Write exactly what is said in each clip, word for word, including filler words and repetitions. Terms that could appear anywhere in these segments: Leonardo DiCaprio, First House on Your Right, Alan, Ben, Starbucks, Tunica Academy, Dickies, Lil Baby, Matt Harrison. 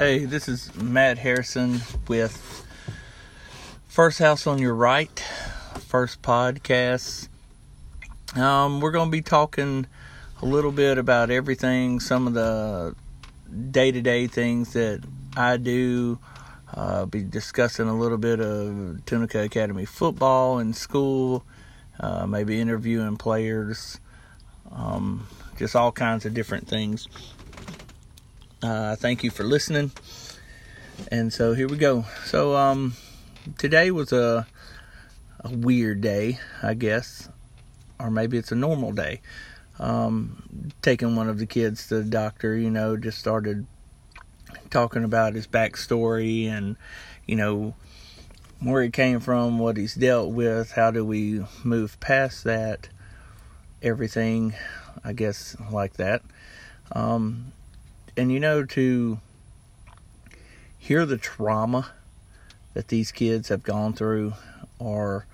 Hey, this is Matt Harrison with First House on Your Right, first podcast. Um, we're going to be talking a little bit about everything, some of the day-to-day things that I do. Uh, be discussing a little bit of Tunica Academy football in school, uh, maybe interviewing players, um, just all kinds of different things. Uh, thank you for listening. And so here we go. So um, today was a, a weird day, I guess. Or maybe it's a normal day. Um, taking one of the kids to the doctor, you know, just started talking about his backstory and, you know, where he came from, what he's dealt with, how do we move past that, everything, I guess, like that. Um And, you know, to hear the trauma that these kids have gone through or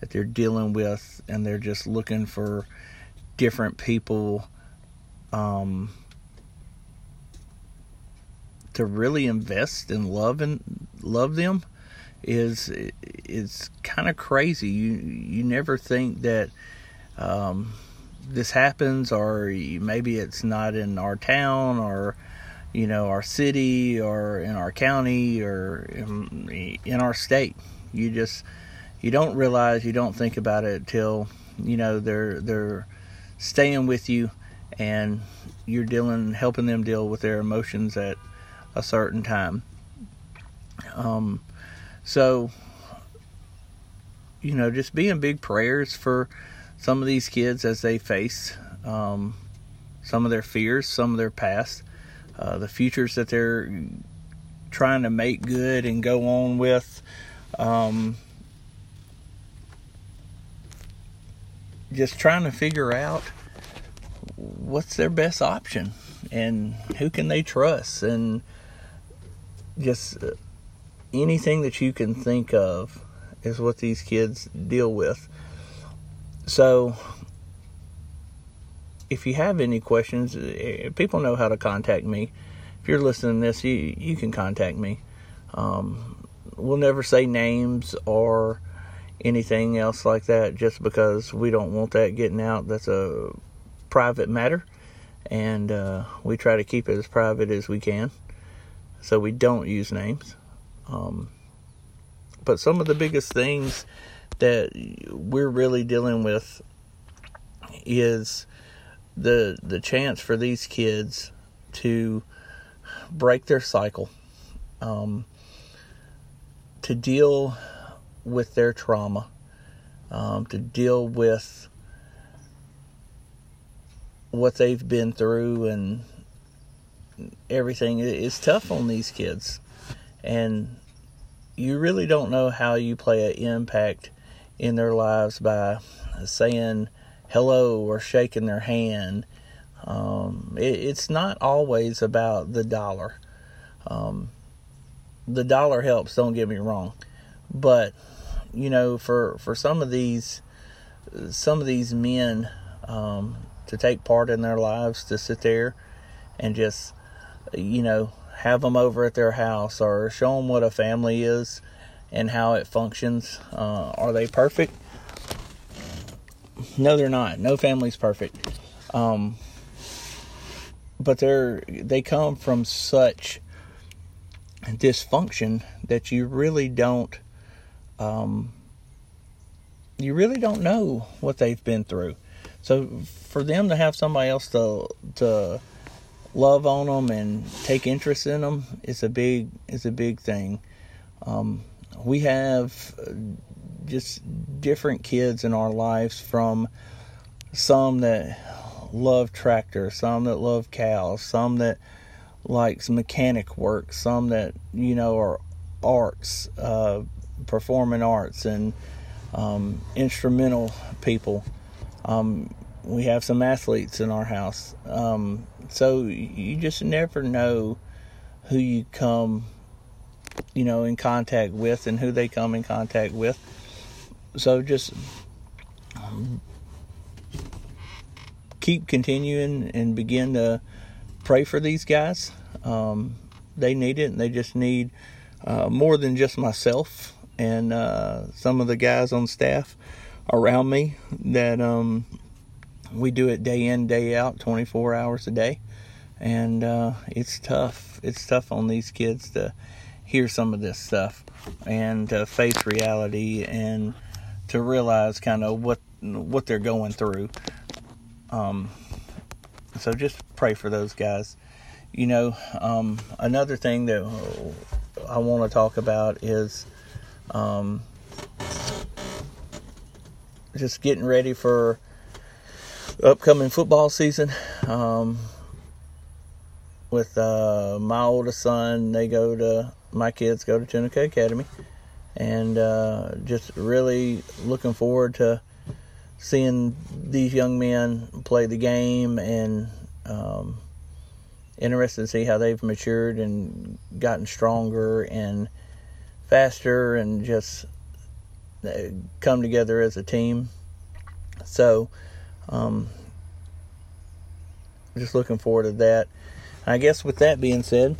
that they're dealing with, and they're just looking for different people um, to really invest and love and love them is it's kind of crazy. You you never think that um, this happens, or maybe it's not in our town, or you know, our city, or in our county, or in, in our state. You just, you don't realize, you don't think about it till, you know, they're they're staying with you, and you're dealing, helping them deal with their emotions at a certain time. Um, so, you know, just being big prayers for some of these kids as they face um, some of their fears, some of their past. Uh, the futures that they're trying to make good and go on with. Um, just trying to figure out what's their best option and who can they trust, and just anything that you can think of is what these kids deal with. So, if you have any questions, people know how to contact me. If you're listening to this, you, you can contact me. Um, we'll never say names or anything else like that, just because we don't want that getting out. That's a private matter, and uh, we try to keep it as private as we can, so we don't use names. Um, but some of the biggest things that we're really dealing with is the the chance for these kids to break their cycle, um, to deal with their trauma, um, to deal with what they've been through and everything. It's tough on these kids, and you really don't know how you play an impact in their lives by saying hello or shaking their hand. Um, it, it's not always about the dollar. Um, the dollar helps, don't get me wrong, but you know, for for some of these some of these men um, to take part in their lives, to sit there and just, you know, have them over at their house or show them what a family is and how it functions. Uh, are they perfect? No, they're not. No family's perfect. Um, but they're they come from such dysfunction that you really don't um, you really don't know what they've been through. So for them to have somebody else to to love on them and take interest in them is a big is a big thing. Um, We have just different kids in our lives, from some that love tractors, some that love cows, some that likes mechanic work, some that, you know, are arts, uh, performing arts, and um, instrumental people. Um, we have some athletes in our house. Um, so you just never know who you come you know, in contact with and who they come in contact with. So just um, keep continuing and begin to pray for these guys. Um, they need it, and they just need uh, more than just myself and uh, some of the guys on staff around me that um, we do it day in, day out, twenty-four hours a day. And uh, it's tough. It's tough on these kids to hear some of this stuff and to face reality and to realize kind of what what they're going through. Um, so just pray for those guys. You know, um, another thing that I want to talk about is um, just getting ready for the upcoming football season. Um, with uh, my oldest son, they go to, my kids go to Tunica Academy, and uh, just really looking forward to seeing these young men play the game, and um, interested to see how they've matured and gotten stronger and faster and just come together as a team. So um, just looking forward to that. I guess with that being said,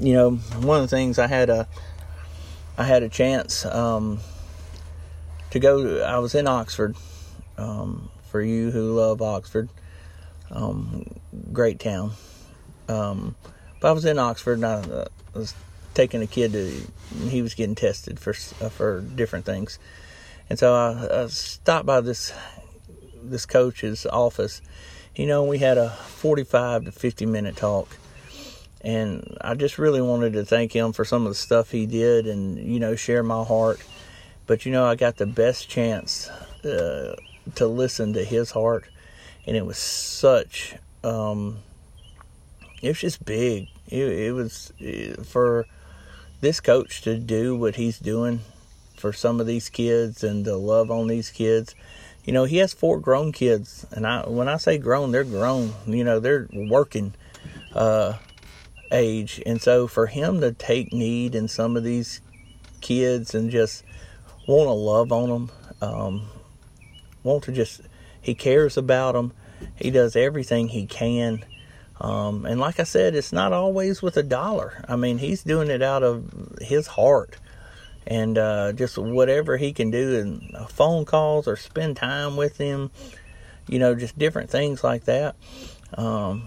you know, one of the things I had a I had a chance um, to go I was in Oxford, um, for you who love Oxford. Um, great town. Um, but I was in Oxford, and I uh, was taking a kid to, he was getting tested for uh, for different things. And so I, I stopped by this this coach's office. You know, we had a forty-five to fifty minute talk, and I just really wanted to thank him for some of the stuff he did and, you know, share my heart. But, you know, I got the best chance uh, to listen to his heart. And it was such, um, it was just big. It, it was, it, for this coach to do what he's doing for some of these kids and to love on these kids. You know, he has four grown kids. And I, when I say grown, they're grown. You know, they're working uh, age. And so for him to take need in some of these kids and just want to love on them, um, want to just... He cares about them. He does everything he can. Um, and like I said, it's not always with a dollar. I mean, he's doing it out of his heart. And uh, just whatever he can do in phone calls or spend time with him. You know, just different things like that. Um,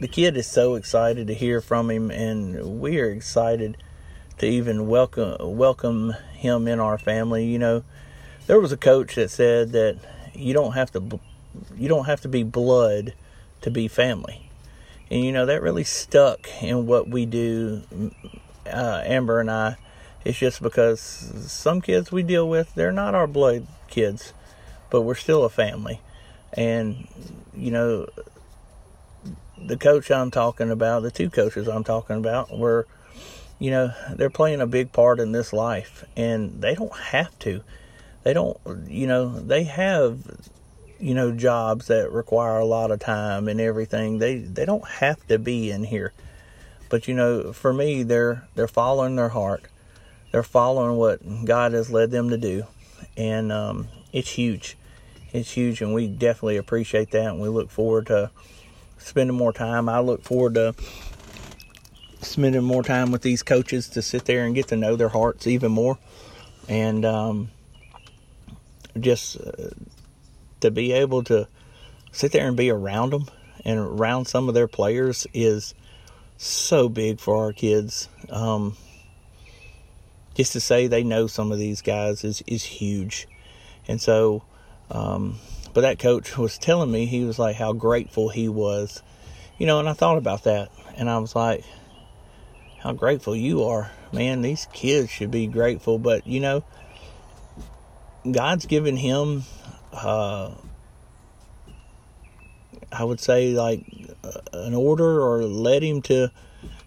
the kid is so excited to hear from him. And we are excited to even welcome, welcome him in our family. You know, there was a coach that said that You don't have to, you don't have to be blood to be family, and you know that really stuck in what we do. Uh, Amber and I, it's just because some kids we deal with, they're not our blood kids, but we're still a family. And you know, the coach I'm talking about, the two coaches I'm talking about, were, you know, they're playing a big part in this life, and they don't have to. They don't, you know, they have, you know, jobs that require a lot of time and everything. They they don't have to be in here. But, you know, for me, they're they're following their heart. They're following what God has led them to do. And um, it's huge. It's huge, and we definitely appreciate that, and we look forward to spending more time. I look forward to spending more time with these coaches to sit there and get to know their hearts even more. And, um... just uh, to be able to sit there and be around them and around some of their players is so big for our kids. Um, just to say they know some of these guys is, is huge. And so, um, but that coach was telling me, he was like how grateful he was, you know, and I thought about that, and I was like, how grateful you are, man. These kids should be grateful, but you know, God's given him, uh, I would say, like an order, or led him to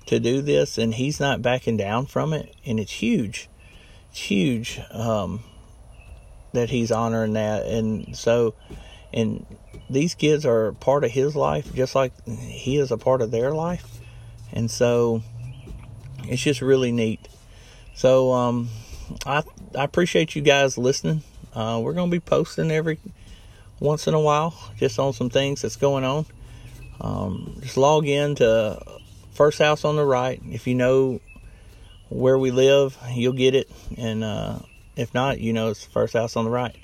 to do this, and he's not backing down from it. And it's huge, it's huge um, that he's honoring that. And so, and these kids are part of his life, just like he is a part of their life. And so, it's just really neat. So, um, I. I appreciate you guys listening. Uh, we're going to be posting every once in a while, just on some things that's going on. Um, just log in to First House on the Right. If you know where we live, you'll get it. And uh, if not, you know it's the First House on the Right.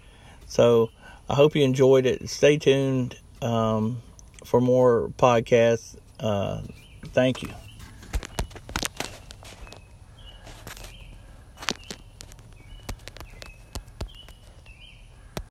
So I hope you enjoyed it. Stay tuned um, for more podcasts. Uh, thank you.